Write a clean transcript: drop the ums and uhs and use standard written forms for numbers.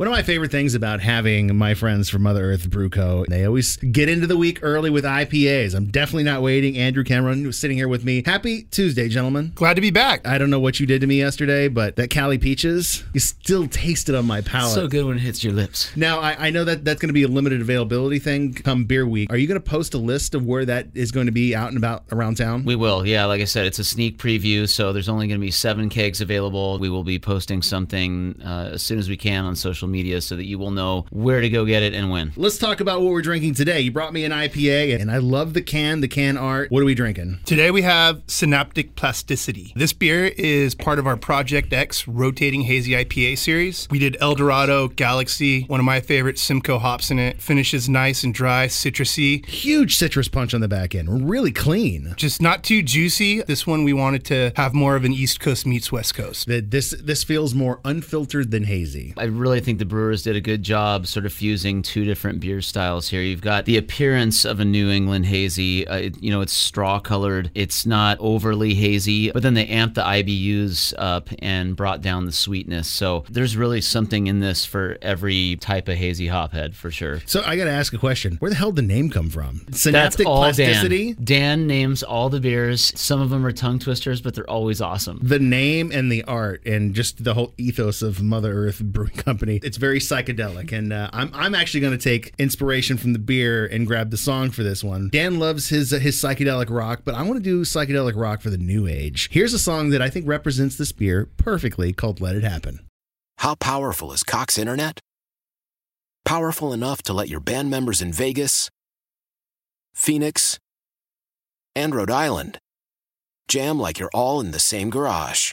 One of my favorite things about having my friends from Mother Earth Brew Co., they always get into the week early with IPAs. I'm definitely not waiting. Andrew Cameron was sitting here with me. Happy Tuesday, gentlemen. Glad to be back. I don't know what you did to me yesterday, but that Cali Peaches, you still taste it on my palate. So good when it hits your lips. Now, I know that that's going to be a limited availability thing come beer week. Are you going to post a list of where that is going to be out and about around town? We will. Yeah, like I said, it's a sneak preview, so there's only going to be 7 kegs available. We will be posting something as soon as we can on social media so that you will know where to go get it and when. Let's talk about what we're drinking today. You brought me an IPA, and I love the can art. What are we drinking? Today we have Synaptic Plasticity. This beer is part of our Project X rotating hazy IPA series. We did El Dorado Galaxy, one of my favorite Simcoe hops in it. Finishes nice and dry, citrusy. Huge citrus punch on the back end. Really clean. Just not too juicy. This one we wanted to have more of an East Coast meets West Coast. This feels more unfiltered than hazy. I really think the brewers did a good job sort of fusing two different beer styles here. You've got the appearance of a New England hazy. It's straw colored. It's not overly hazy, but then they amped the IBUs up and brought down the sweetness. So there's really something in this for every type of hazy hophead for sure. So I got to ask a question. Where the hell did the name come from? Synaptic Plasticity? Dan names all the beers. Some of them are tongue twisters, but they're always awesome. The name and the art and just the whole ethos of Mother Earth Brewing Company. It's very psychedelic, and I'm actually going to take inspiration from the beer and grab the song for this one. Dan loves his psychedelic rock, but I want to do psychedelic rock for the new age. Here's a song that I think represents this beer perfectly called Let It Happen. How powerful is Cox Internet? Powerful enough to let your band members in Vegas, Phoenix, and Rhode Island jam like you're all in the same garage.